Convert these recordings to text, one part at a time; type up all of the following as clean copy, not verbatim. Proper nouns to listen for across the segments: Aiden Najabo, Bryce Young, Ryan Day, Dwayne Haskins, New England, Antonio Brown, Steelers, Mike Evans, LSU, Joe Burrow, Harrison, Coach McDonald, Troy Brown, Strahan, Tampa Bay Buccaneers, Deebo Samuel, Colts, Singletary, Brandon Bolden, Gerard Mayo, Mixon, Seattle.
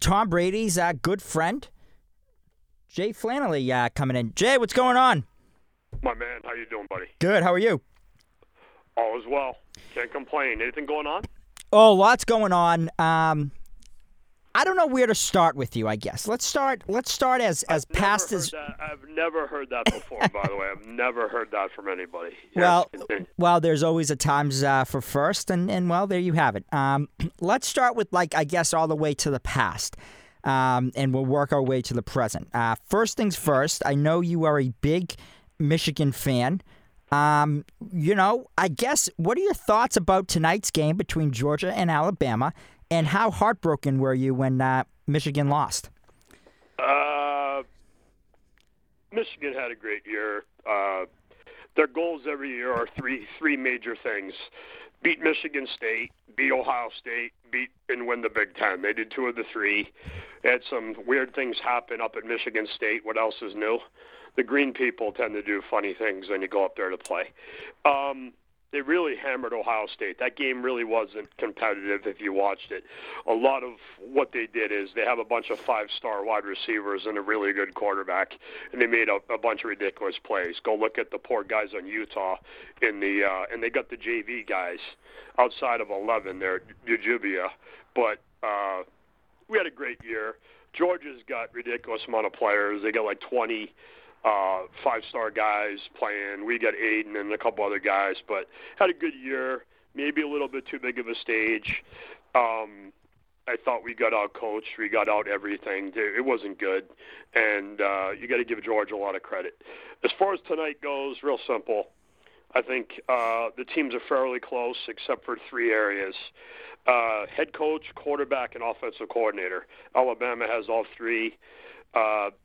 Tom Brady's good friend, Jay Flannelly, coming in. Jay, what's going on? My man, how you doing, buddy? Good. How are you? All is well. Can't complain. Anything going on? Oh, lots going on. I don't know where to start with you, I guess. Let's start as past as... I've never heard that before, by the way. I've never heard that from anybody. Yeah. Well, there's always a times for first, and well, there you have it. Let's start with, I guess, all the way to the past, and we'll work our way to the present. First things first, I know you are a big Michigan fan. I guess, what are your thoughts about tonight's game between Georgia and Alabama, and how heartbroken were you when Michigan lost? Michigan had a great year. Their goals every year are three major things. Beat Michigan State, beat Ohio State, beat and win the Big Ten. They did two of the three. They had some weird things happen up at Michigan State. What else is new? The green people tend to do funny things when you go up there to play. They really hammered Ohio State. That game really wasn't competitive if you watched it. A lot of what they did is they have a bunch of five-star wide receivers and a really good quarterback, and they made a bunch of ridiculous plays. Go look at the poor guys on Utah, and they got the JV guys outside of 11 there, Jujubia. But we had a great year. Georgia's got ridiculous amount of players. They got 20. Five-star guys playing. We got Aiden and a couple other guys, but had a good year. Maybe a little bit too big of a stage. I thought we got out coached. We got out everything. It wasn't good, and you got to give George a lot of credit. As far as tonight goes, real simple. I think the teams are fairly close except for three areas. Head coach, quarterback, and offensive coordinator. Alabama has all three.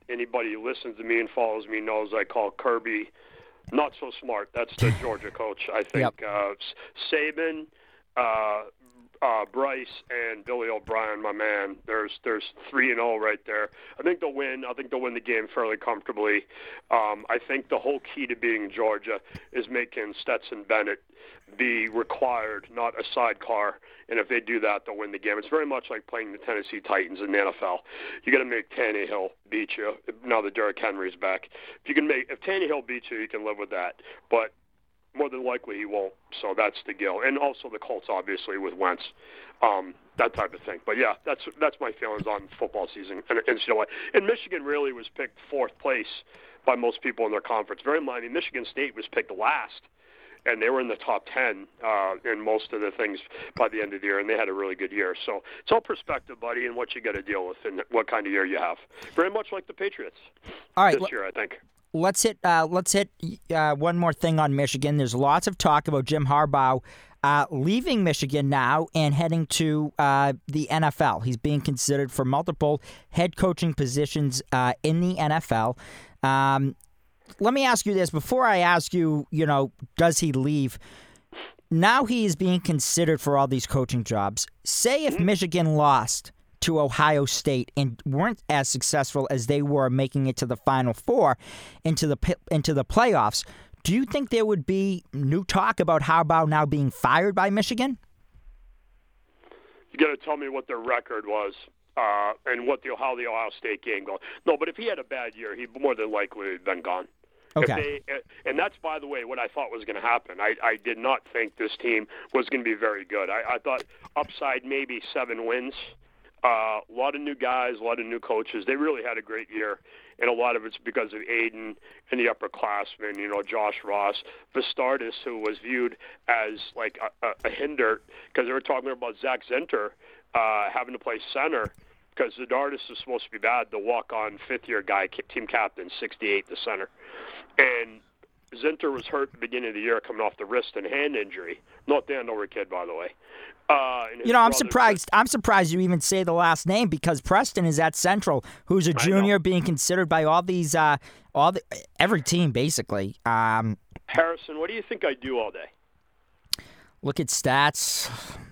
Anybody who listens to me and follows me knows I call Kirby not so smart. That's the Georgia coach, I think. Yep. Saban, Bryce, and Billy O'Brien, my man. There's 3-0 right there. I think they'll win. I think they'll win the game fairly comfortably. I think the whole key to beating Georgia is making Stetson Bennett be required, not a sidecar. And if they do that, they'll win the game. It's very much like playing the Tennessee Titans in the NFL. You got to make Tannehill beat you now that Derrick Henry's back. If Tannehill beats you, you can live with that. But more than likely, he won't, so that's the deal. And also the Colts, obviously, with Wentz, that type of thing. But, yeah, that's my feelings on football season and NCAA. And Michigan really was picked fourth place by most people in their conference. Very mind, Michigan State was picked last, and they were in the top 10 in most of the things by the end of the year, and they had a really good year. So it's all perspective, buddy, and what you got to deal with and what kind of year you have. Very much like the Patriots year, I think. Let's hit one more thing on Michigan. There's lots of talk about Jim Harbaugh leaving Michigan now and heading to the NFL. He's being considered for multiple head coaching positions in the NFL. Let me ask you this. Before I ask you, does he leave? Now he is being considered for all these coaching jobs. Say if Michigan lost to Ohio State and weren't as successful as they were making it to the Final Four, into the playoffs, do you think there would be new talk about Harbaugh now being fired by Michigan? You got to tell me what their record was and how the Ohio State game goes. No, but if he had a bad year, he more than likely would have been gone. Okay. And that's, by the way, what I thought was going to happen. I did not think this team was going to be very good. I thought upside maybe 7 wins. A lot of new guys, a lot of new coaches. They really had a great year, and a lot of it's because of Aiden and the upperclassmen, Josh Ross, Vistardis, who was viewed as a hinder because they were talking about Zach Zinter having to play center because Zidardis is supposed to be bad, the walk-on fifth-year guy, team captain, 68, the center. And Zinter was hurt at the beginning of the year coming off the wrist and hand injury. Not the Andover kid, by the way. I'm surprised. I'm surprised you even say the last name because Preston is at Central, who's a junior being considered by all these, every team basically. Harrison, what do you think I do all day? Look at stats.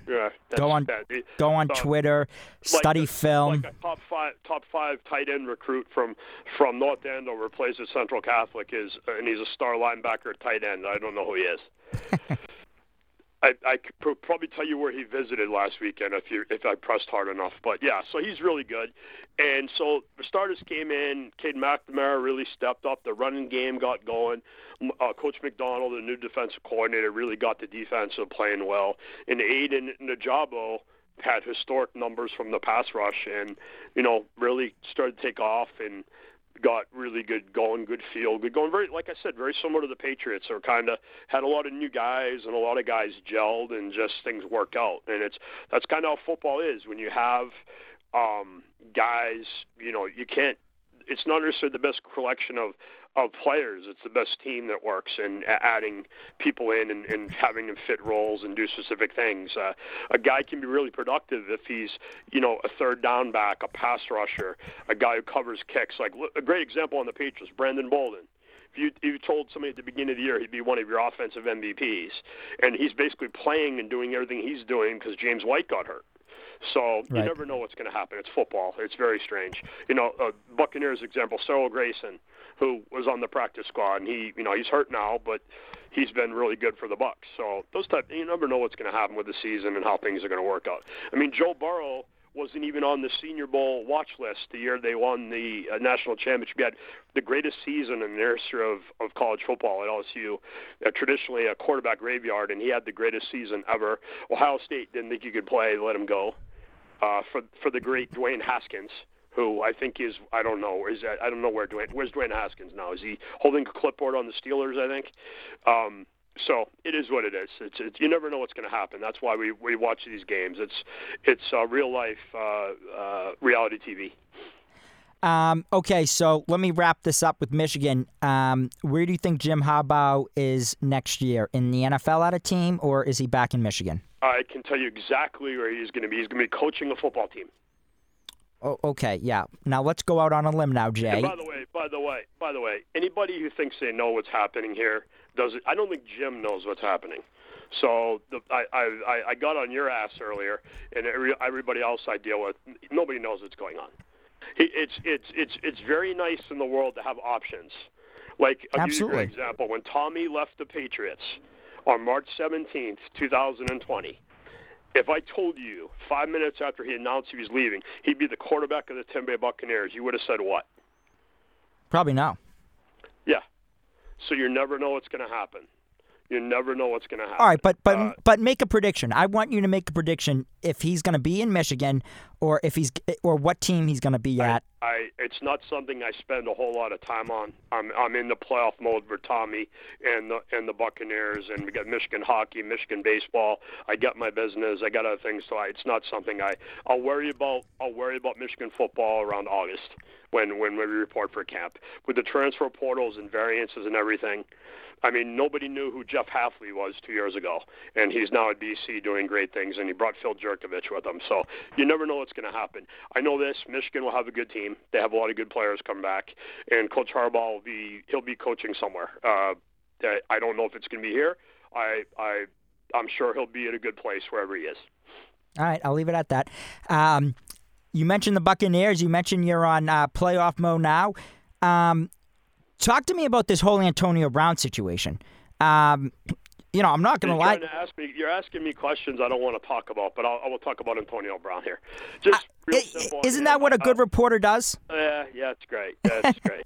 Yeah, go on Twitter, study film. Like a top five tight end recruit from North Andover plays at Central Catholic and he's a star linebacker tight end. I don't know who he is. I could probably tell you where he visited last weekend if I pressed hard enough. But, yeah, so he's really good. And so the starters came in. Cade McNamara really stepped up. The running game got going. Coach McDonald, the new defensive coordinator, really got the defense playing well. And Aiden Najabo had historic numbers from the pass rush and, you know, really started to take off and got really good going, good feel, good going. Very, like I said, very similar to the Patriots. They kind of had a lot of new guys and a lot of guys gelled and just things work out. And that's kind of how football is. When you have guys, you know, you can't. It's not necessarily the best collection of players. It's the best team that works. And adding people in and having them fit roles and do specific things. A guy can be really productive if he's, you know, a third down back, a pass rusher, a guy who covers kicks. Like a great example on the Patriots, Brandon Bolden. If you told somebody at the beginning of the year he'd be one of your offensive MVPs, and he's basically playing and doing everything he's doing because James White got hurt. So you never know what's going to happen. It's football. It's very strange. You know, Buccaneers example, Cyril Grayson, who was on the practice squad, and he, you know, he's hurt now, but he's been really good for the Bucs. So those type, you never know what's going to happen with the season and how things are going to work out. I mean, Joe Burrow wasn't even on the Senior Bowl watch list the year they won the national championship. He had the greatest season in the history of college football at LSU, traditionally a quarterback graveyard, and he had the greatest season ever. Ohio State didn't think he could play, let him go, for the great Dwayne Haskins, who I think is, I don't know where's Dwayne Haskins now? Is he holding a clipboard on the Steelers, I think? So it is what it is. It's you never know what's going to happen. That's why we watch these games. It's real life reality TV. Okay, so let me wrap this up with Michigan. Where do you think Jim Harbaugh is next year? In the NFL at a team, or is he back in Michigan? I can tell you exactly where he's going to be. He's going to be coaching a football team. Oh, okay, yeah. Now let's go out on a limb now, Jay. And by the way, anybody who thinks they know what's happening here doesn't. I don't think Jim knows what's happening. So I got on your ass earlier, and everybody else I deal with, nobody knows what's going on. It's very nice in the world to have options. Like, I'll give you an example. When Tommy left the Patriots on March 17th, 2020, if I told you 5 minutes after he announced he was leaving, he'd be the quarterback of the Tampa Bay Buccaneers, you would have said what? Probably not. Yeah. So you never know what's going to happen. You never know what's going to happen. All right, but make a prediction. I want you to make a prediction if he's going to be in Michigan or if he's or what team he's going to be at. It's not something I spend a whole lot of time on. I'm in the playoff mode for Tommy and the Buccaneers, and we got Michigan hockey, Michigan baseball. I got my business. I got other things. So it's not something I'll worry about. I'll worry about Michigan football around August when we report for camp with the transfer portals and variances and everything. I mean, nobody knew who Jeff Hafley was 2 years ago, and he's now at BC doing great things, and he brought Phil Jerkovich with him. So you never know what's going to happen. I know this. Michigan will have a good team. They have a lot of good players come back, and Coach Harbaugh he'll be coaching somewhere. I don't know if it's going to be here. I'm sure he'll be at a good place wherever he is. All right, I'll leave it at that. You mentioned the Buccaneers. You mentioned you're on playoff mode now. Talk to me about this whole Antonio Brown situation. You know, I'm not going to lie. You're asking me questions I don't want to talk about, but I will talk about Antonio Brown here. Just real simple. Isn't that what a good reporter does? Yeah, it's great. That's great.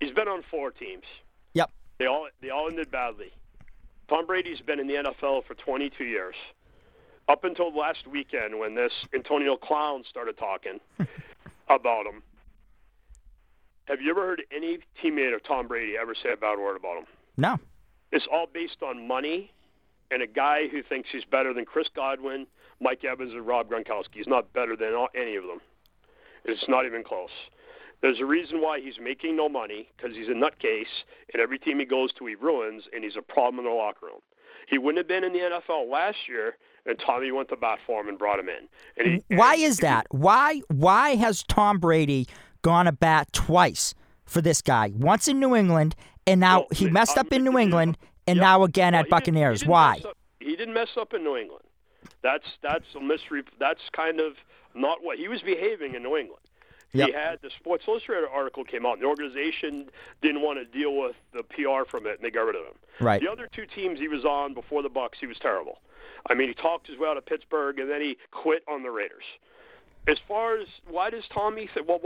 He's been on four teams. Yep. They all ended badly. Tom Brady's been in the NFL for 22 years, up until last weekend when this Antonio Clown started talking about him. Have you ever heard any teammate of Tom Brady ever say a bad word about him? No. It's all based on money and a guy who thinks he's better than Chris Godwin, Mike Evans, and Rob Gronkowski. He's not better than any of them. It's not even close. There's a reason why he's making no money, because he's a nutcase, and every team he goes to he ruins, and he's a problem in the locker room. He wouldn't have been in the NFL last year, and Tommy went to bat for him and brought him in. And why is that? Why has Tom Brady gone to bat twice for this guy? Once in New England, and now he messed up in New England, and now again at Buccaneers. Why? He didn't mess up in New England. That's a mystery. That's kind of not what he was behaving in New England. Yep. He had the Sports Illustrated article came out, and the organization didn't want to deal with the PR from it, and they got rid of him. Right. The other two teams he was on before the Bucs, he was terrible. I mean, he talked his way out of Pittsburgh, and then he quit on the Raiders. As far as why did Tommy help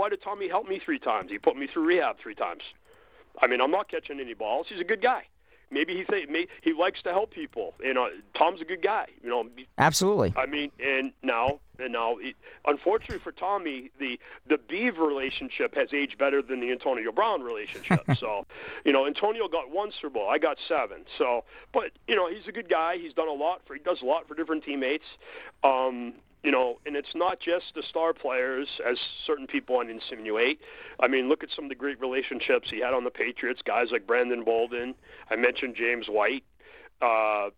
me three times? He put me through rehab three times. I mean, I'm not catching any balls. He's a good guy. Maybe he likes to help people. You know, Tom's a good guy. You know, absolutely. I mean, and now, unfortunately for Tommy, the Beeve relationship has aged better than the Antonio Brown relationship. So, you know, Antonio got one Super Bowl, I got seven. So, but you know, he's a good guy. He's done he does a lot for different teammates. You know, and it's not just the star players, as certain people want to insinuate. I mean, look at some of the great relationships he had on the Patriots, guys like Brandon Bolden. I mentioned James White. Look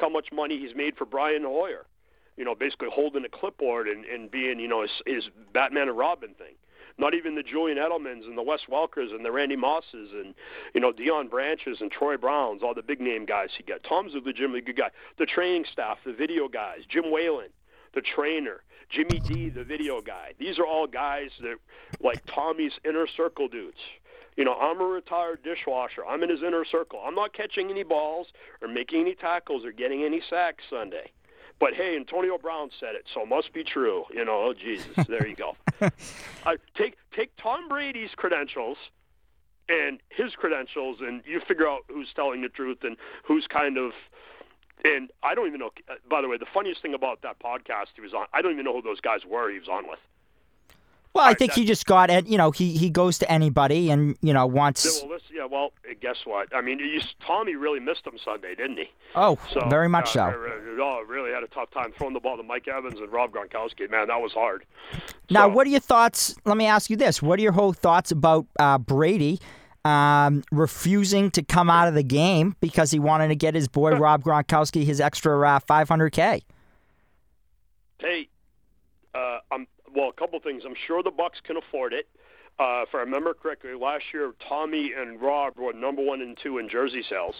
how much money he's made for Brian Hoyer. You know, basically holding a clipboard and being, you know, his Batman and Robin thing. Not even the Julian Edelmans and the Wes Welkers and the Randy Mosses and, you know, Deion Branches and Troy Browns, all the big-name guys he got. Tom's a legitimately good guy. The training staff, the video guys, Jim Whalen, the trainer, Jimmy D, the video guy. These are all guys that, like Tommy's inner circle dudes. You know, I'm a retired dishwasher. I'm in his inner circle. I'm not catching any balls or making any tackles or getting any sacks Sunday. But, hey, Antonio Brown said it, so it must be true. You know, oh, Jesus, there you go. Take Tom Brady's credentials and his credentials, and you figure out who's telling the truth and who's kind of – and I don't even know – by the way, the funniest thing about that podcast he was on, I don't even know who those guys were he was on with. Well, I think he just got it. You know, he goes to anybody and, you know, wants. Yeah, well, guess what? I mean, Tommy really missed him Sunday, didn't he? Oh, so, very much so. Really had a tough time throwing the ball to Mike Evans and Rob Gronkowski. Man, that was hard. Now, what are your thoughts? Let me ask you this. What are your whole thoughts about Brady refusing to come out of the game because he wanted to get his boy Rob Gronkowski his extra $500K? Hey, a couple things. I'm sure the Bucs can afford it. If I remember correctly, last year Tommy and Rob were number 1 and 2 in jersey sales.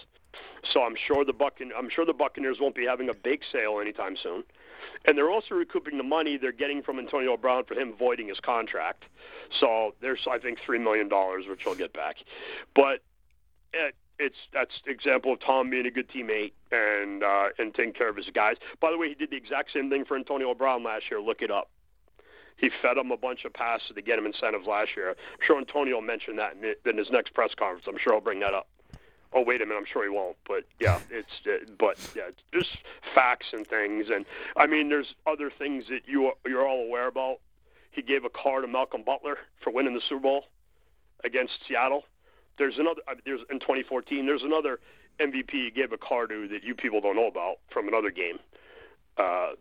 So I'm sure the Buccaneers won't be having a bake sale anytime soon. And they're also recouping the money they're getting from Antonio Brown for him voiding his contract. So there's, I think, $3 million, which he'll get back. But that's an example of Tom being a good teammate and taking care of his guys. By the way, he did the exact same thing for Antonio Brown last year. Look it up. He fed him a bunch of passes to get him incentives last year. I'm sure Antonio mentioned that in his next press conference. I'm sure he'll bring that up. Oh, wait a minute. I'm sure he won't. But, yeah, it's just facts and things. And, I mean, there's other things that you're all aware about. He gave a car to Malcolm Butler for winning the Super Bowl against Seattle. In 2014, there's another MVP he gave a car to that you people don't know about from another game that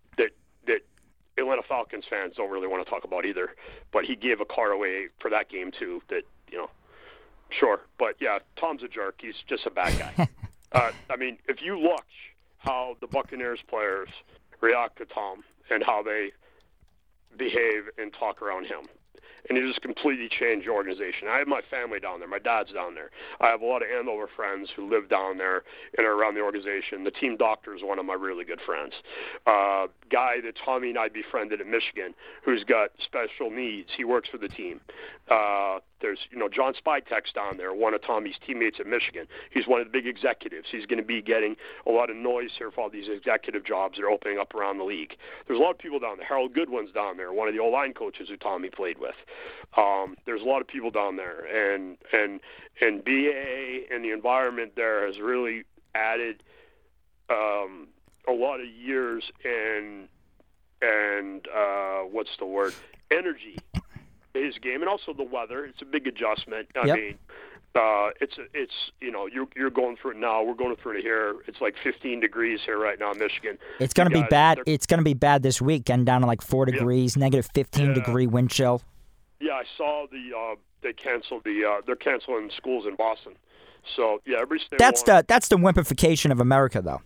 Atlanta Falcons fans don't really want to talk about either, but he gave a car away for that game too. That, you know, sure, but yeah, Tom's a jerk. He's just a bad guy. I mean, if you look how the Buccaneers players react to Tom and how they behave and talk around him, and it just completely changed the organization. I have my family down there. My dad's down there. I have a lot of Andover friends who live down there and are around the organization. The team doctor is one of my really good friends. Guy that Tommy and I befriended in Michigan who's got special needs. He works for the team. There's, you know, John Spytek's down there, one of Tommy's teammates at Michigan. He's one of the big executives. He's going to be getting a lot of noise here for all these executive jobs that are opening up around the league. There's a lot of people down there. Harold Goodwin's down there, one of the O-line coaches who Tommy played with. There's a lot of people down there, and BA and the environment there has really added a lot of years and energy to his game, and also the weather. It's a big adjustment. I mean, it's you know, you're going through it now. We're going through it here. It's like 15 degrees here right now in Michigan. It's going to be bad. It's going to be bad this week, getting down to like 4 degrees, negative 15-degree wind chill. Yeah, I saw they're canceling schools in Boston. So yeah, every state. That's the wimpification of America, though.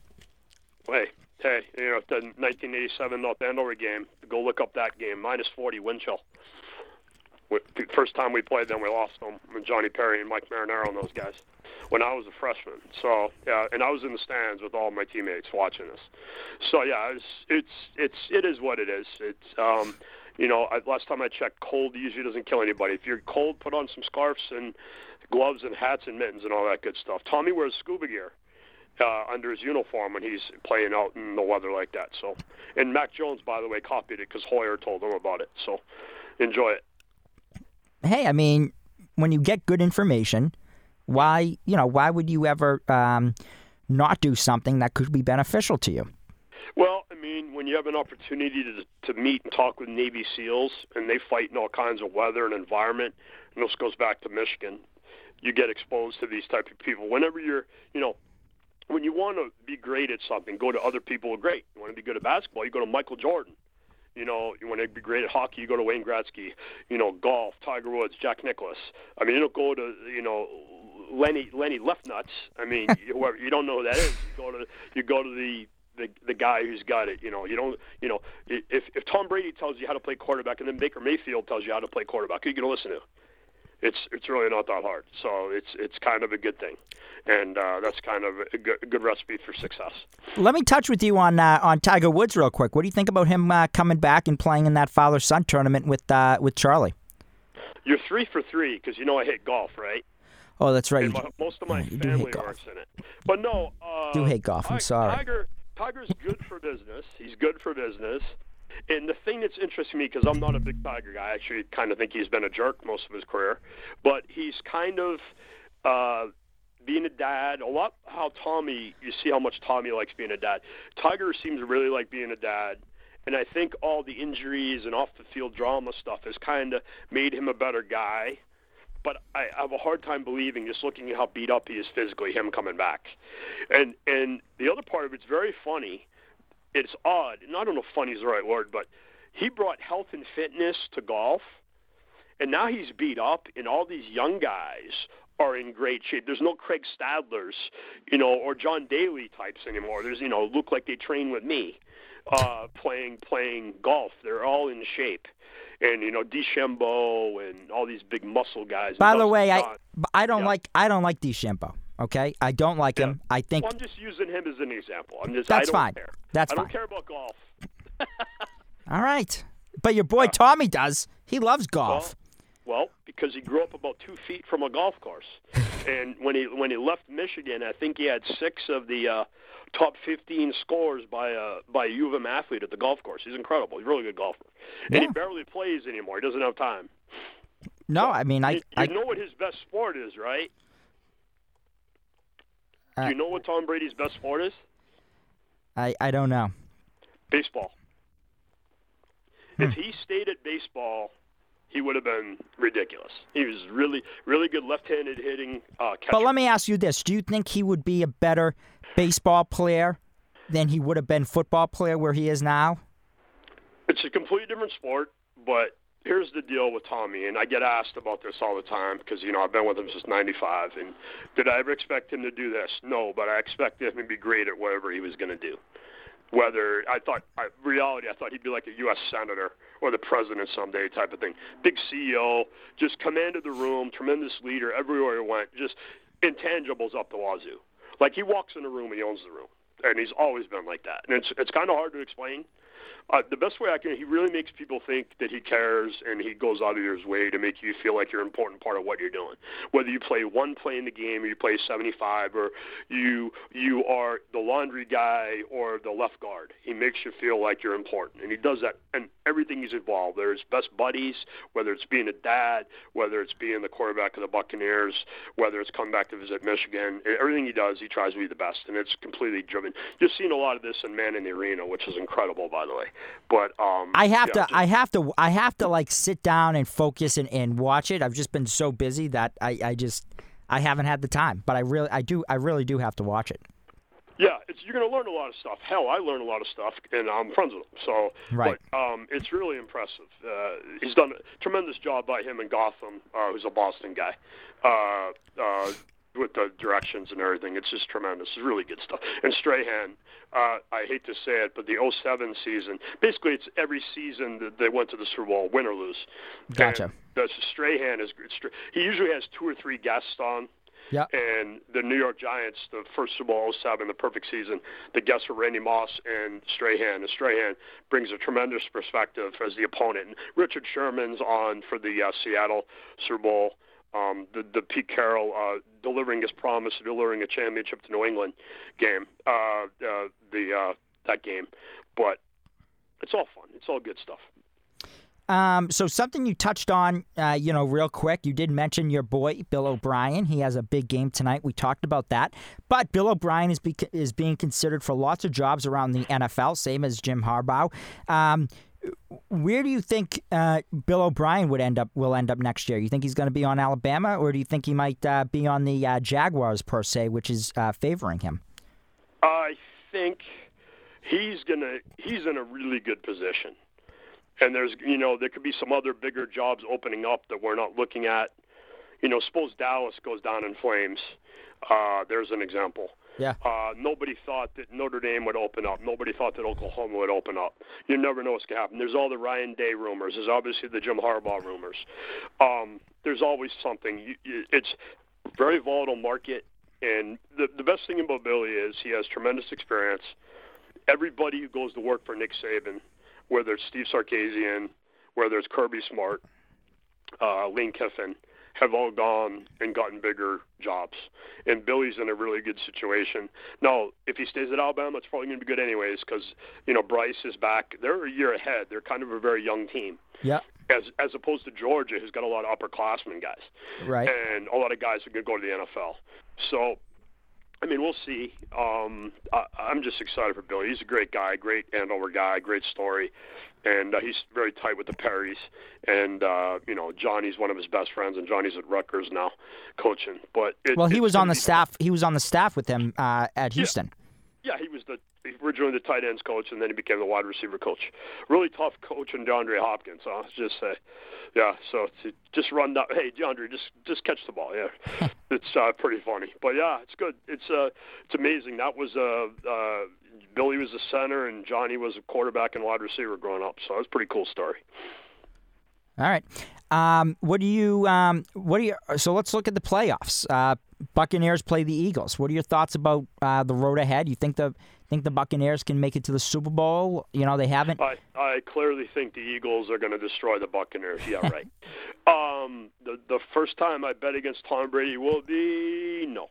Hey, you know, the 1987 North Andover game. Go look up that game. -40 wind chill. First time we played them, we lost them. Johnny Perry and Mike Marinaro and those guys. when I was a freshman. So yeah, and I was in the stands with all my teammates watching us. So yeah, it is what it is. It's you know, last time I checked, cold usually doesn't kill anybody. If you're cold, put on some scarves and gloves and hats and mittens and all that good stuff. Tommy wears scuba gear under his uniform when he's playing out in the weather like that. So, and Mac Jones, by the way, copied it because Hoyer told him about it. So enjoy it. Hey, I mean, when you get good information, why would you ever not do something that could be beneficial to you? Well, I mean, when you have an opportunity to meet and talk with Navy SEALs, and they fight in all kinds of weather and environment, and this goes back to Michigan, you get exposed to these type of people. Whenever you're, you know, when you want to be great at something, go to other people who are great. You want to be good at basketball, you go to Michael Jordan. You know, you want to be great at hockey, you go to Wayne Gretzky. You know, golf, Tiger Woods, Jack Nicklaus. I mean, you don't go to, you know, Lenny Leftnuts. I mean, whoever, you don't know who that is. You go to the guy who's got it. You know, you don't, you know, if Tom Brady tells you how to play quarterback and then Baker Mayfield tells you how to play quarterback, who are you going to listen to? It's really not that hard. So it's kind of a good thing, and that's kind of a good recipe for success. Let me touch with you on Tiger Woods real quick. What do you think about him coming back and playing in that father-son tournament with Charlie? You're 3 for 3 because you know I hate golf, right? Oh, that's right. Most of my family works in it, but no. Do hate golf? I'm sorry. Tiger's good for business. He's good for business. And the thing that's interesting to me, because I'm not a big Tiger guy, I actually kind of think he's been a jerk most of his career, but he's kind of being a dad. A lot how Tommy, you see how much Tommy likes being a dad. Tiger seems to really like being a dad, and I think all the injuries and off-the-field drama stuff has kind of made him a better guy. But I have a hard time believing, just looking at how beat up he is physically, him coming back. And the other part of it's very funny. It's odd, and I don't know if funny is the right word, but he brought health and fitness to golf, and now he's beat up, and all these young guys are in great shape. There's no Craig Stadlers, you know, or John Daly types anymore. There's, you know, look like they train with me playing golf. They're all in shape. And, you know, DeChambeau and all these big muscle guys. By the way, I don't like DeChambeau. Okay, I don't like him. I think I'm just using him as an example. I don't care. That's fine. I don't care about golf. All right, but your boy Tommy does. He loves golf. Well, because he grew up about 2 feet from a golf course, and when he left Michigan, I think he had 6 of the top 15 scores by a U of M athlete at the golf course. He's incredible. He's a really good golfer, and he barely plays anymore. He doesn't have time. No, so, I mean, I know what his best sport is, right? Do you know what Tom Brady's best sport is? I don't know. Baseball. If he stayed at baseball, he would have been ridiculous. He was really, really good left-handed hitting catcher. But let me ask you this. Do you think he would be a better baseball player than he would have been football player where he is now? It's a completely different sport, but here's the deal with Tommy, and I get asked about this all the time because, you know, I've been with him since 95, and did I ever expect him to do this? No, but I expected him to be great at whatever he was going to do. Whether I thought he'd be like a U.S. senator or the president someday type of thing. Big CEO, just commanded the room, tremendous leader everywhere he went, just intangibles up the wazoo. Like he walks in a room and he owns the room, and he's always been like that. And it's kind of hard to explain. The best way I can, he really makes people think that he cares, and he goes out of his way to make you feel like you're an important part of what you're doing. Whether you play one play in the game, or you play 75, or you are the laundry guy or the left guard, he makes you feel like you're important, and he does that in everything he's involved. There's best buddies, whether it's being a dad, whether it's being the quarterback of the Buccaneers, whether it's come back to visit Michigan. Everything he does, he tries to be the best, and it's completely driven. Just seen a lot of this in Man in the Arena, which is incredible, by the way. But I have to like sit down and focus and watch it. I've just been so busy that I haven't had the time. But I really do have to watch it. Yeah, you're going to learn a lot of stuff. Hell, I learn a lot of stuff, and I'm friends with him. So, right. But it's really impressive. He's done a tremendous job by him in Gotham, who's a Boston guy. With the directions and everything. It's just tremendous. It's really good stuff. And Strahan, I hate to say it, but the 2007 season, basically it's every season that they went to the Super Bowl, win or lose. Gotcha. Strahan, he usually has 2 or 3 guests on, Yeah. And the New York Giants, the first Super Bowl having the perfect season, the guests were Randy Moss and Strahan. And Strahan brings a tremendous perspective as the opponent. And Richard Sherman's on for the Seattle Super Bowl. The Pete Carroll delivering his promise, delivering a championship to New England game, that game. But it's all fun. It's all good stuff. So something you touched on, real quick, you did mention your boy, Bill O'Brien. He has a big game tonight. We talked about that. But Bill O'Brien is being considered for lots of jobs around the NFL, same as Jim Harbaugh. Where do you think Bill O'Brien will end up next year? You think he's going to be on Alabama, or do you think he might be on the Jaguars, per se, which is favoring him? I think he's in a really good position. And there's, there could be some other bigger jobs opening up that we're not looking at. Suppose Dallas goes down in flames. There's an example. Yeah. Nobody thought that Notre Dame would open up. Nobody thought that Oklahoma would open up. You never know what's going to happen. There's all the Ryan Day rumors. There's obviously the Jim Harbaugh rumors. There's always something. It's a very volatile market. And the best thing about Billy is he has tremendous experience. Everybody who goes to work for Nick Saban, whether it's Steve Sarkisian, whether it's Kirby Smart, Lane Kiffin, have all gone and gotten bigger jobs. And Billy's in a really good situation. Now, if he stays at Alabama, it's probably going to be good anyways because, Bryce is back. They're a year ahead. They're kind of a very young team. Yeah. As opposed to Georgia, who's got a lot of upperclassmen guys. Right. And a lot of guys who could go to the NFL. So, we'll see. I'm just excited for Billy. He's a great guy, great Andover guy, great story. And he's very tight with the Perrys. And, Johnny's one of his best friends, and Johnny's at Rutgers now coaching. But he was on the staff. He was on the staff with him at Houston. Yeah, he was originally the tight ends coach, and then he became the wide receiver coach. Really tough coach in DeAndre Hopkins, I'll just say. Yeah, so just run down. Hey, DeAndre, just catch the ball. Yeah, it's pretty funny. But, yeah, it's good. It's amazing. That was Billy was the center, and Johnny was a quarterback and wide receiver growing up. So it was a pretty cool story. All right. So let's look at the playoffs. Buccaneers play the Eagles. What are your thoughts about the road ahead? You think the Buccaneers can make it to the Super Bowl? They haven't. I clearly think the Eagles are going to destroy the Buccaneers. Yeah, right. The first time I bet against Tom Brady will be no.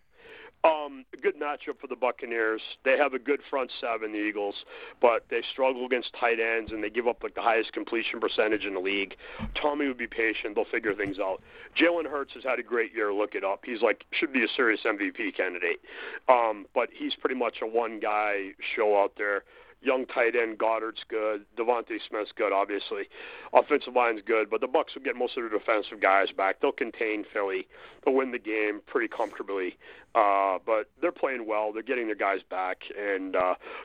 A good matchup for the Buccaneers. They have a good front seven, the Eagles, but they struggle against tight ends, and they give up the highest completion percentage in the league. Tommy would be patient. They'll figure things out. Jalen Hurts has had a great year. Look it up. He's should be a serious MVP candidate. But he's pretty much a one-guy show out there. Young tight end, Goddard's good. Devontae Smith's good, obviously. Offensive line's good, but the Bucs will get most of their defensive guys back. They'll contain Philly. They'll win the game pretty comfortably. But they're playing well. They're getting their guys back, and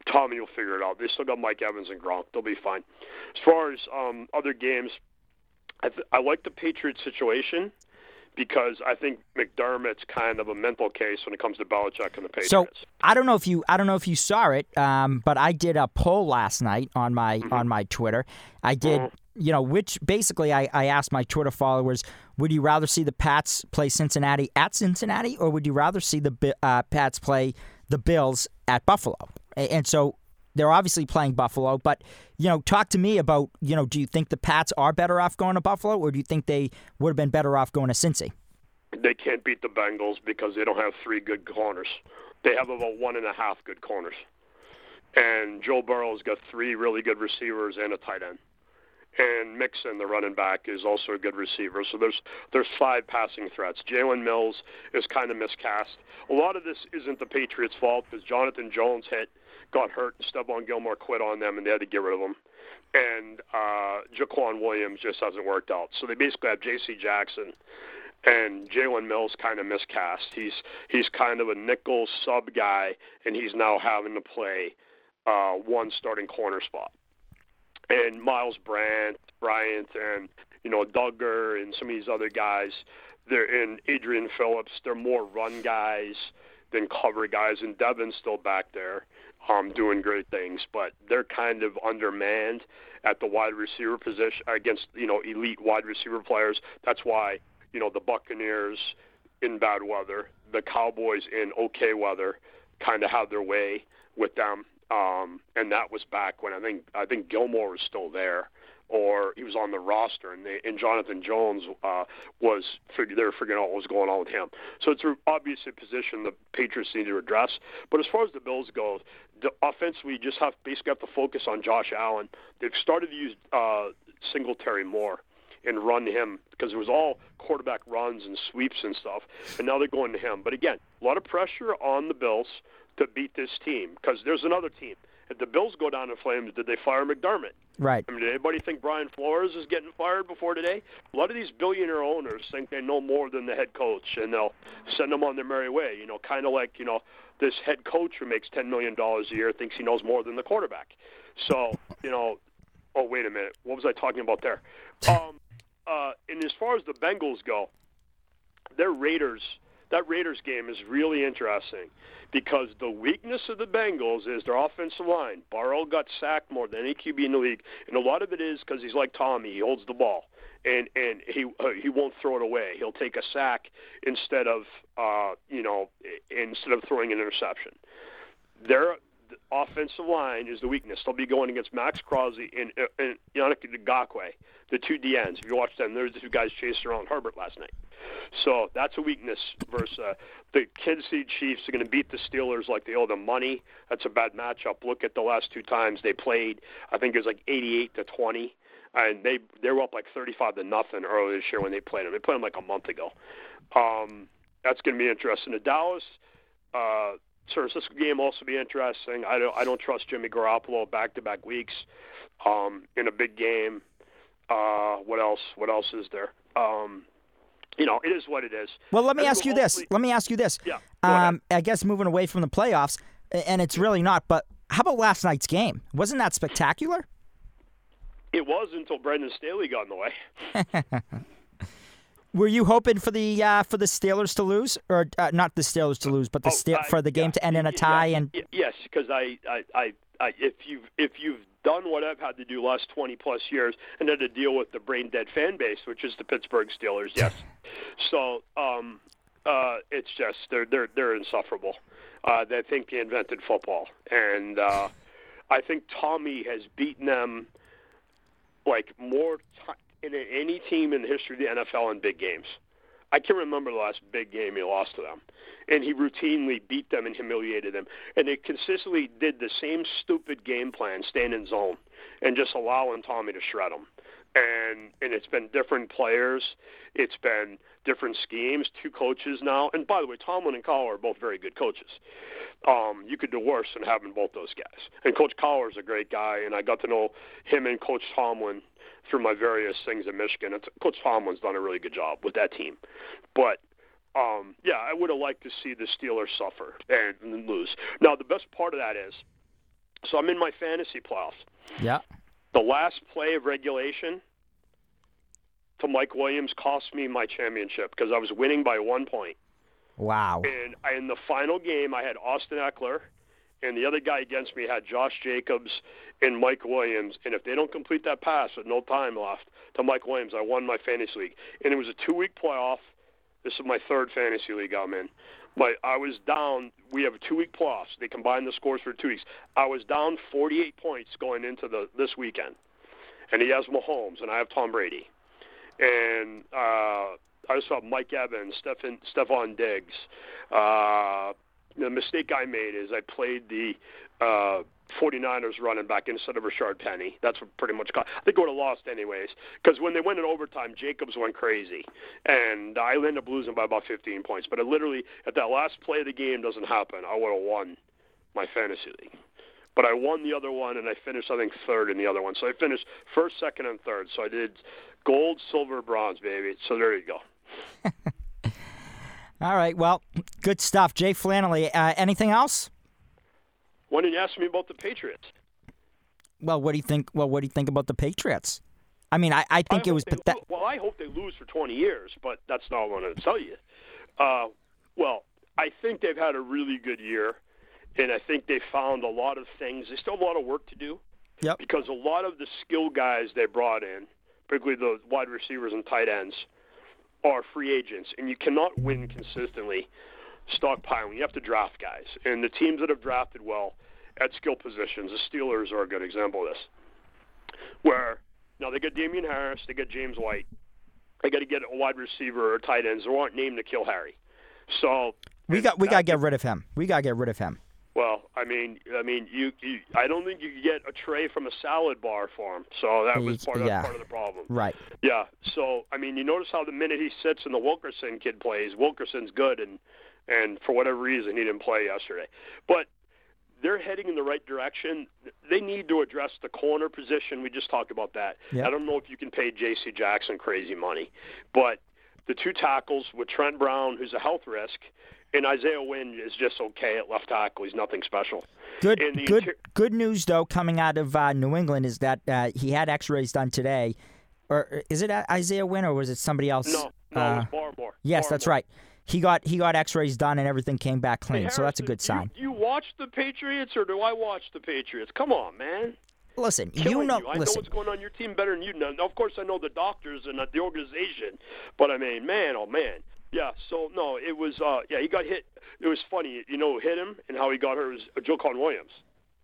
Tommy will figure it out. They still got Mike Evans and Gronk. They'll be fine. As far as other games, I like the Patriots situation because I think McDermott's kind of a mental case when it comes to Belichick and the Patriots. So I don't know if you saw it, but I did a poll last night on my Twitter. I did, which basically I asked my Twitter followers, would you rather see the Pats play Cincinnati at Cincinnati, or would you rather see the Pats play the Bills at Buffalo? And so they're obviously playing Buffalo, but, talk to me about, do you think the Pats are better off going to Buffalo, or do you think they would have been better off going to Cincy? They can't beat the Bengals because they don't have three good corners. They have about one and a half good corners. And Joe Burrow's got three really good receivers and a tight end. And Mixon, the running back, is also a good receiver. So there's five passing threats. Jalen Mills is kind of miscast. A lot of this isn't the Patriots' fault because Jonathan Jones got hurt, and Stephon Gilmore quit on them, and they had to get rid of him. And Jaquan Williams just hasn't worked out. So they basically have J.C. Jackson, and Jalen Mills kind of miscast. He's kind of a nickel sub guy, and he's now having to play one starting corner spot. And Miles Bryant, and Duggar, and some of these other guys, and Adrian Phillips, they're more run guys than cover guys, and Devin's still back there doing great things, but they're kind of undermanned at the wide receiver position against, elite wide receiver players. That's why, the Buccaneers in bad weather, the Cowboys in okay weather kind of had their way with them. And that was back when I think Gilmore was still there, or he was on the roster, and Jonathan Jones was they were figuring out what was going on with him. So it's obviously a position the Patriots need to address. But as far as the Bills go, offensively, you just have to focus on Josh Allen. They've started to use Singletary more and run him because it was all quarterback runs and sweeps and stuff, and now they're going to him. But again, a lot of pressure on the Bills to beat this team because there's another team. If the Bills go down in flames, did they fire McDermott? Right. I mean, did anybody think Brian Flores is getting fired before today? A lot of these billionaire owners think they know more than the head coach, and they'll send them on their merry way, kind of like, this head coach who makes $10 million a year thinks he knows more than the quarterback. So, oh, wait a minute. What was I talking about there? And as far as the Bengals go, that Raiders game is really interesting because the weakness of the Bengals is their offensive line. Burrow got sacked more than any QB in the league, and a lot of it is because he's like Tommy. He holds the ball, and he won't throw it away. He'll take a sack instead of throwing an interception. The offensive line is the weakness. They'll be going against Max Crosby and Yannick Ngakoue, the two DNs. If you watch them, there's the two guys chasing around Herbert last night. So that's a weakness versus the Kansas City Chiefs are going to beat the Steelers like they owe them money. That's a bad matchup. Look at the last two times they played. I think it was like 88-20, and they were up like 35-0 earlier this year when they played them. They played them like a month ago. That's going to be interesting. The Dallas. This game also be interesting. I don't trust Jimmy Garoppolo back-to-back weeks in a big game. What else is there? It is what it is. Well, let me ask you this. Yeah. I guess moving away from the playoffs, and it's really not. But how about last night's game? Wasn't that spectacular? It was until Brandon Staley got in the way. Were you hoping for the Steelers to lose, or not the Steelers to lose, but for the game to end in a tie? Yeah, and yes, because I if you've done what I've had to do last 20-plus years and had to deal with the brain-dead fan base, which is the Pittsburgh Steelers, yes. So it's just they're insufferable. They think they invented football, and I think Tommy has beaten them like more times in any team in the history of the NFL in big games. I can't remember the last big game he lost to them. And he routinely beat them and humiliated them. And they consistently did the same stupid game plan, staying in zone, and just allowing Tommy to shred them. And it's been different players. It's been different schemes, two coaches now. And by the way, Tomlin and Cowher are both very good coaches. You could do worse than having both those guys. And Coach Cowher is a great guy, and I got to know him and Coach Tomlin through my various things in Michigan. Coach Tomlin's done a really good job with that team. But, I would have liked to see the Steelers suffer and lose. Now, the best part of that is, so I'm in my fantasy playoffs. Yeah. The last play of regulation to Mike Williams cost me my championship because I was winning by 1 point. Wow. And in the final game, I had Austin Eckler, and the other guy against me had Josh Jacobs and Mike Williams. And if they don't complete that pass with no time left to Mike Williams, I won my fantasy league. And it was a 2-week playoff. This is my third fantasy league I'm in. But I was down. We have a 2-week playoff. So they combined the scores for 2 weeks. I was down 48 points going into this weekend. And he has Mahomes, and I have Tom Brady. And I just saw Mike Evans, Stephon Diggs, the mistake I made is I played the 49ers running back instead of Rashard Penny. That's what pretty much I think I would have lost anyways because when they went in overtime, Jacobs went crazy. And I ended up losing by about 15 points. But if that last play of the game doesn't happen, I would have won my fantasy league. But I won the other one, and I finished, I think, third in the other one. So I finished first, second, and third. So I did gold, silver, bronze, baby. So there you go. All right, well, good stuff. Jay Flannelly, anything else? Why didn't you ask me about the Patriots? Well, what do you think about the Patriots? I mean, I think it was pathetic. Well, I hope they lose for 20 years, but that's not what I'm going to tell you. Well, I think they've had a really good year, and I think they found a lot of things. They still have a lot of work to do. Yep. Because a lot of the skill guys they brought in, particularly the wide receivers and tight ends, are free agents, and you cannot win consistently. stockpiling. You have to draft guys. And the teams that have drafted well at skill positions, the Steelers are a good example of this, where now they got Damian Harris, they got James White, they got to get a wide receiver or tight ends. They weren't named to kill Harry. So we got to get rid of him. We got to get rid of him. Well, I mean, you I don't think you could get a tray from a salad bar for him. So that was part of the problem. Right. Yeah. So, I mean, you notice how the minute he sits and the Wilkerson kid plays, Wilkerson's good, and for whatever reason, he didn't play yesterday. But they're heading in the right direction. They need to address the corner position. We just talked about that. Yep. I don't know if you can pay J.C. Jackson crazy money, but the two tackles with Trent Brown, who's a health risk, and Isaiah Wynn is just okay at left tackle. He's nothing special. Good news, though, coming out of New England is that he had x-rays done today. Or is it Isaiah Wynn or was it somebody else? No, it was Barmore. Yes, Barmore. That's right. He got x-rays done and everything came back clean, Harrison, so that's a good sign. You watch the Patriots or do I watch the Patriots? Come on, man. Listen, I know what's going on your team better than you know. Now, of course, I know the doctors and the organization, but I mean, man, oh, man. Yeah, so, no, it was, he got hit. It was funny, who hit him and how he got hurt was Joequan Williams.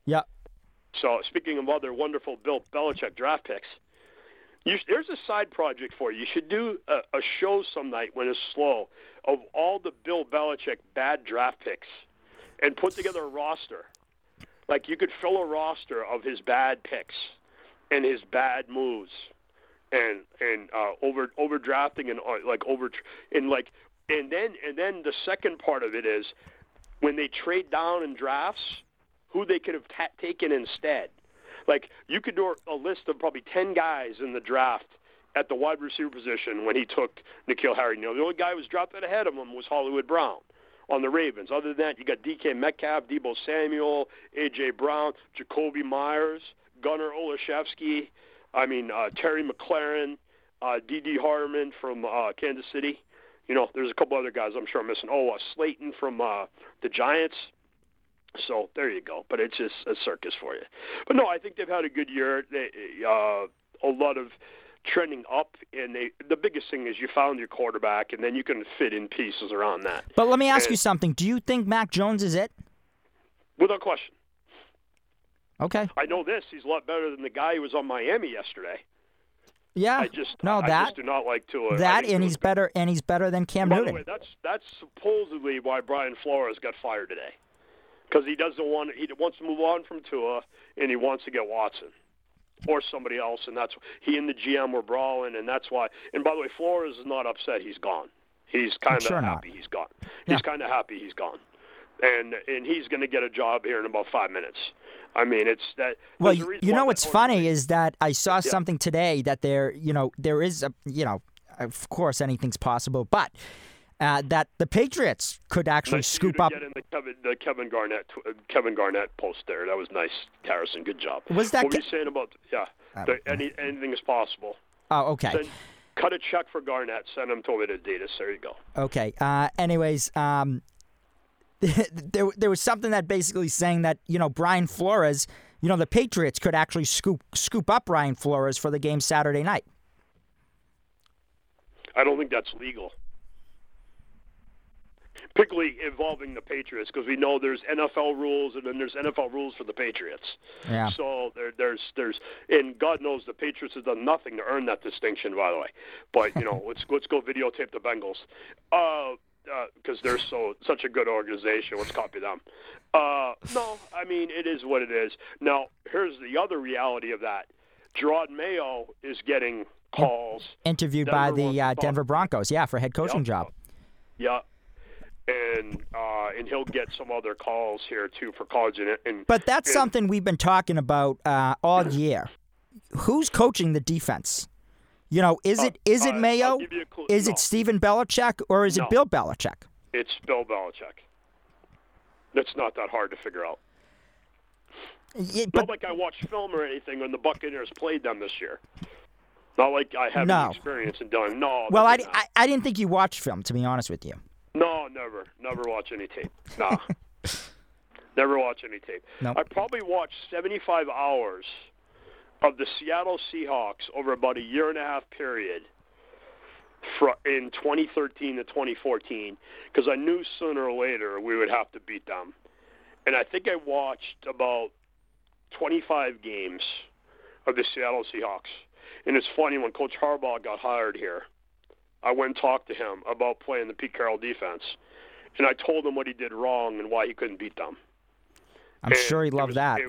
Yeah. So, speaking of other wonderful Bill Belichick draft picks, there's a side project for you. You should do a show some night when it's slow of all the Bill Belichick bad draft picks and put together a roster. Like, you could fill a roster of his bad picks and his bad moves. And overdrafting and and then the second part of it is when they trade down in drafts, who they could have taken instead. Like you could do a list of probably 10 guys in the draft at the wide receiver position when he took N'Keal Harry. The only guy who was drafted ahead of him was Hollywood Brown on the Ravens. Other than that, you got DK Metcalf, Deebo Samuel, AJ Brown, Jacoby Myers, Gunnar Olszewski. I mean, Terry McLaurin, D.D. Harmon from Kansas City. There's a couple other guys I'm sure I'm missing. Slayton from the Giants. So there you go. But it's just a circus for you. But, no, I think they've had a good year. They, a lot of trending up. And the biggest thing is you found your quarterback, and then you can fit in pieces around that. But let me ask you something. Do you think Mac Jones is it? Without question. Okay. I know this. He's a lot better than the guy who was on Miami yesterday. Yeah. I just do not like Tua. He's better than Cam Newton. By the way, that's supposedly why Brian Flores got fired today, because he wants to move on from Tua and he wants to get Watson or somebody else, and that's he and the GM were brawling, and that's why. And by the way, Flores is not upset. He's gone. He's kind of happy he's gone. He's kind of happy he's gone. And he's going to get a job here in about 5 minutes. I mean, it's that. Well, what's funny is that I saw something today that there is a, of course anything's possible, but that the Patriots could actually scoop up. Get in the Kevin Garnett post there. That was nice, Harrison. Good job. Was that what were you saying about? Yeah, anything is possible. Oh, okay. Then cut a check for Garnett. Send him to Adidas. There you go. Okay. Anyways. There was something that basically saying that, Brian Flores, the Patriots could actually scoop up Brian Flores for the game Saturday night. I don't think that's legal. Particularly involving the Patriots, because we know there's NFL rules and then there's NFL rules for the Patriots. Yeah. So there's and God knows the Patriots have done nothing to earn that distinction, by the way. But, let's go videotape the Bengals. Because they're such a good organization. Let's copy them. No, I mean, it is what it is. Now, here's the other reality of that. Gerard Mayo is getting calls. Interviewed by the Denver Broncos, for head coaching job. Yeah. And he'll get some other calls here, too, for college. But that's something we've been talking about all year. Who's coaching the defense? Is it Mayo? Is it Stephen Belichick or is it Bill Belichick? It's Bill Belichick. That's not that hard to figure out. Not like I watched film or anything when the Buccaneers played them this year. Not like I have any experience in doing. No. Well, I didn't think you watched film, to be honest with you. No, never watch any tape. Nah, never watch any tape. Nope. I probably watched 75 hours. Of the Seattle Seahawks over about a year-and-a-half period in 2013 to 2014 because I knew sooner or later we would have to beat them. And I think I watched about 25 games of the Seattle Seahawks. And it's funny, when Coach Harbaugh got hired here, I went and talked to him about playing the Pete Carroll defense. And I told him what he did wrong and why he couldn't beat them. I'm sure he loved that.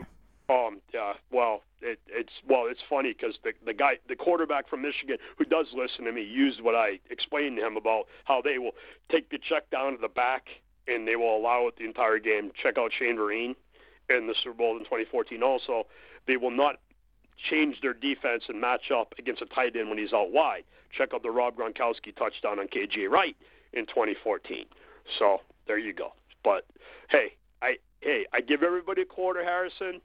It's funny because the quarterback from Michigan, who does listen to me, used what I explained to him about how they will take the check down to the back and they will allow it the entire game. Check out Shane Vereen in the Super Bowl in 2014. Also, they will not change their defense and match up against a tight end when he's out wide. Check out the Rob Gronkowski touchdown on KJ Wright in 2014. So there you go. But hey, I give everybody a quarter, Harrison,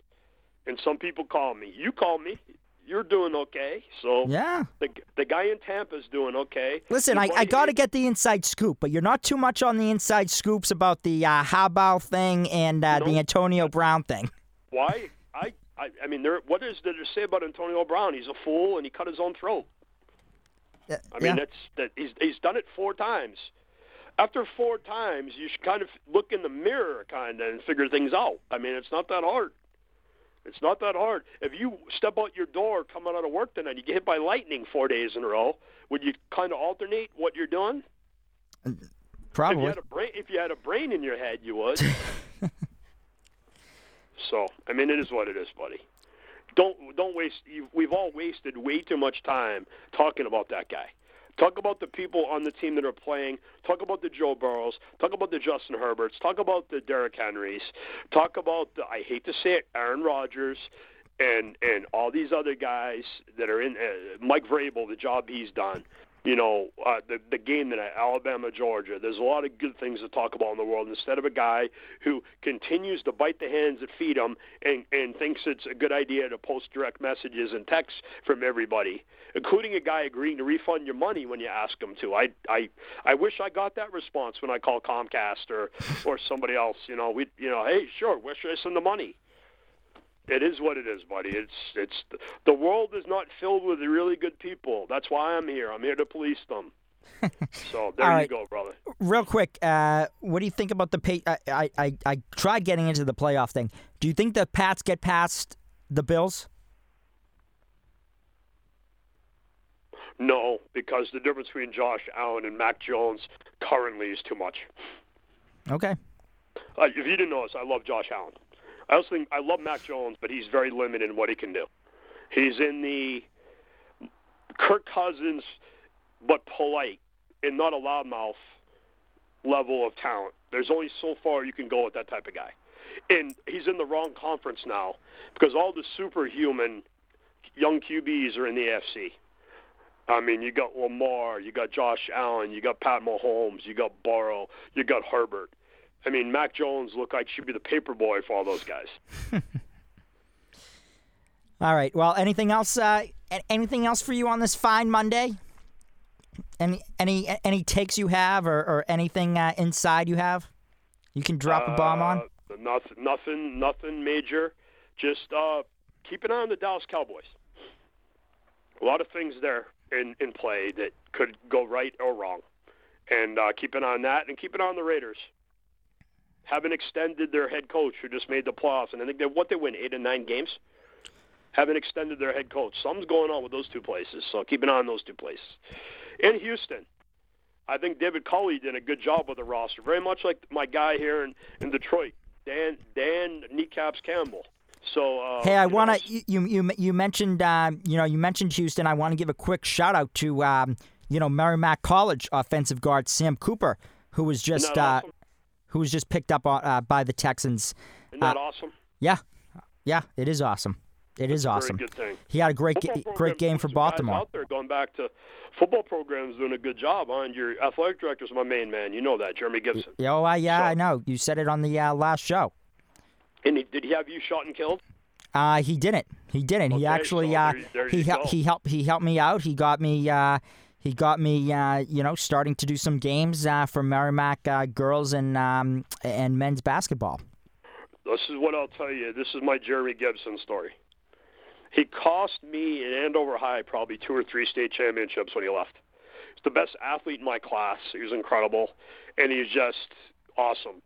and some people call me. You call me. You're doing okay. So yeah, the guy in Tampa is doing okay. Listen, I got to get the inside scoop, but you're not too much on the inside scoops about the Harbaugh thing and the Antonio Brown thing. Why? I mean, what is there to say about Antonio Brown? He's a fool, and he cut his own throat. He's done it 4 times. After 4 times, you should kind of look in the mirror and figure things out. I mean, it's not that hard. It's not that hard. If you step out your door coming out of work tonight, you get hit by lightning 4 days in a row, would you kind of alternate what you're doing? Probably. If you had a brain in your head, you would. So, I mean, it is what it is, buddy. Don't waste. We've all wasted way too much time talking about that guy. Talk about the people on the team that are playing. Talk about the Joe Burrows. Talk about the Justin Herberts. Talk about the Derrick Henrys. Talk about the, I hate to say it, Aaron Rodgers and all these other guys that are in Mike Vrabel, the job he's done. You know, the game tonight, Alabama, Georgia. There's a lot of good things to talk about in the world instead of a guy who continues to bite the hands that feed him and thinks it's a good idea to post direct messages and texts from everybody, including a guy agreeing to refund your money when you ask him to. I wish I got that response when I call Comcast or somebody else. You know, hey, sure, where should I send the money? It is what it is, buddy. It's the world is not filled with really good people. That's why I'm here. I'm here to police them. So there you go, brother. Real quick, what do you think about the I tried getting into the playoff thing. Do you think the Pats get past the Bills? No, because the difference between Josh Allen and Mac Jones currently is too much. Okay. If you didn't notice, I love Josh Allen. I also think I love Mac Jones, but he's very limited in what he can do. He's in the Kirk Cousins, but polite and not a loudmouth level of talent. There's only so far you can go with that type of guy. And he's in the wrong conference now because all the superhuman young QBs are in the AFC. I mean, you got Lamar, you got Josh Allen, you got Pat Mahomes, you got Burrow, you got Herbert. I mean, Mac Jones looked like she'd be the paper boy for all those guys. All right. Well, anything else? Anything else for you on this fine Monday? Any takes you have, or anything inside you have? You can drop a bomb on. Nothing major. Just keep an eye on the Dallas Cowboys. A lot of things there in play that could go right or wrong, and keep an eye on that, and keep an eye on the Raiders. Haven't extended their head coach who just made the playoffs. And I think they win 8 and 9 games? Haven't extended their head coach. Something's going on with those two places, so keep an eye on those two places. In Houston, I think David Culley did a good job with the roster, very much like my guy here in Detroit, Dan Kneecaps Campbell. So hey, I want to you mentioned Houston. I want to give a quick shout out to Merrimack College offensive guard Sam Cooper, who was just. Who was just picked up by the Texans. Isn't that awesome? Yeah, it is awesome. That's awesome. Very good thing. He had a great game for Baltimore. Out there, going back to football programs, doing a good job. On your athletic director's my main man. You know that, Jeremy Gibson. I know. You said it on the last show. And did he have you shot and killed? He didn't. Okay, he actually he helped me out. He got me. He got me, starting to do some games for Merrimack girls and men's basketball. This is what I'll tell you. This is my Jeremy Gibson story. He cost me in Andover High probably 2 or 3 state championships when he left. He's the best athlete in my class. He was incredible, and he's just awesome.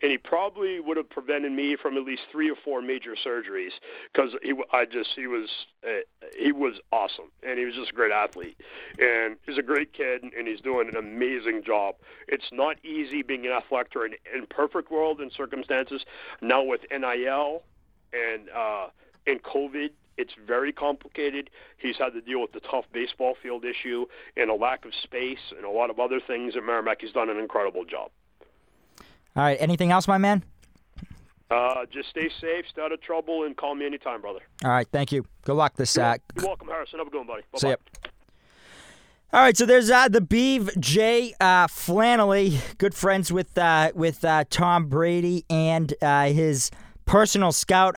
And he probably would have prevented me from at least 3 or 4 major surgeries because he was awesome, and he was just a great athlete. And he's a great kid, and he's doing an amazing job. It's not easy being an athletic director in perfect world and circumstances. Now with NIL and COVID, it's very complicated. He's had to deal with the tough baseball field issue and a lack of space and a lot of other things at Merrimack. He's done an incredible job. All right, anything else, my man? Just stay safe, stay out of trouble, and call me anytime, brother. All right, thank you. Good luck this sack. You're welcome, Harrison. Have a good one, buddy. Bye-bye. See ya. All right, so there's the Beeve, Jay Flannelly, good friends with Tom Brady and his personal scout.